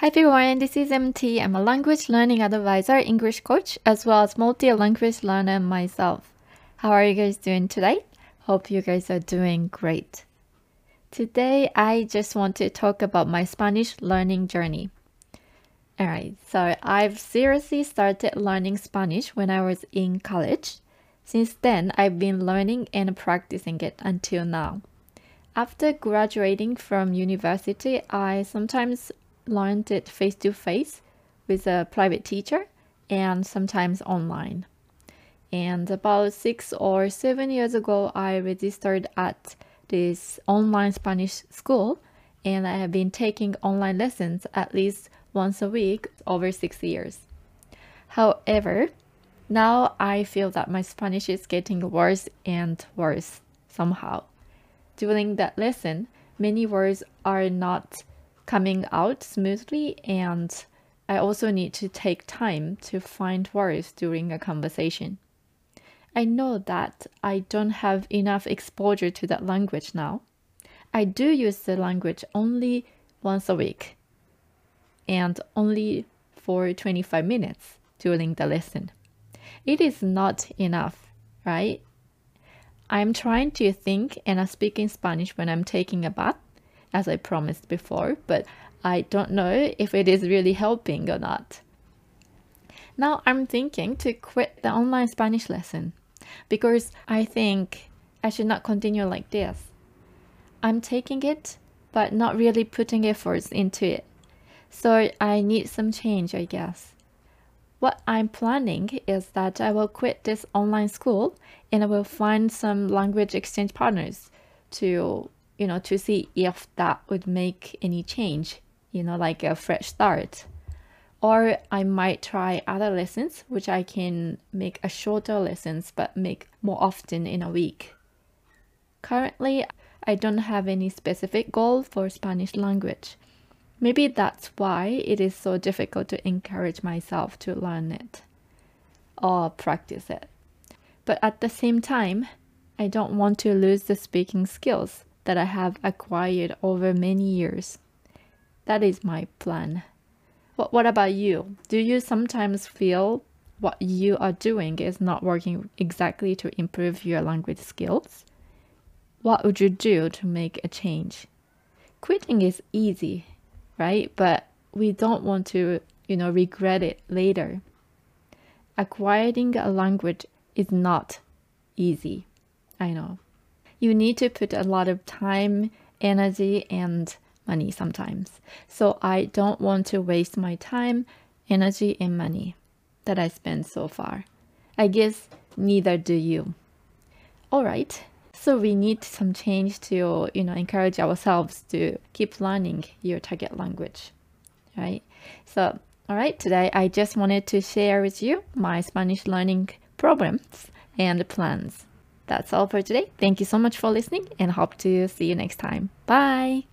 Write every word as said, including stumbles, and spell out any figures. Hi everyone, this is M T. I'm a language learning advisor, English coach, as well as multi-language learner myself. How are you guys doing today? Hope you guys are doing great. Today, I just want to talk about my Spanish learning journey. Alright, so I've seriously started learning Spanish when I was in college. Since then, I've been learning and practicing it until now. After graduating from university, I sometimes learned it face-to-face with a private teacher and sometimes online. And about six or seven years ago, I registered at this online Spanish school, and I have been taking online lessons at least once a week over six years. However, now I feel that my Spanish is getting worse and worse somehow. During that lesson, many words are not coming out smoothly, and I also need to take time to find words during a conversation. I know that I don't have enough exposure to that language now. I do use the language only once a week and only for twenty-five minutes during the lesson. It is not enough, right? I'm trying to think and speak in Spanish when I'm taking a bath, as I promised before, but I don't know if it is really helping or not. Now I'm thinking to quit the online Spanish lesson because I think I should not continue like this. I'm taking it but not really putting efforts into it. So I need some change, I guess. What I'm planning is that I will quit this online school and I will find some language exchange partners to you know, to see if that would make any change, you know, like a fresh start. Or I might try other lessons, which I can make a shorter lessons, but make more often in a week. Currently, I don't have any specific goal for Spanish language. Maybe that's why it is so difficult to encourage myself to learn it or practice it. But at the same time, I don't want to lose the speaking skills that I have acquired over many years. That is my plan. But what about you? Do you sometimes feel what you are doing is not working exactly to improve your language skills? What would you do to make a change? Quitting is easy, right? But we don't want to, you know, regret it later. Acquiring a language is not easy. I know. You need to put a lot of time, energy, and money sometimes. So I don't want to waste my time, energy, and money that I spent so far. I guess neither do you. All right. So we need some change to, you know, encourage ourselves to keep learning your target language, right? So, all right. Today, I just wanted to share with you my Spanish learning problems and plans. That's all for today. Thank you so much for listening and hope to see you next time. Bye!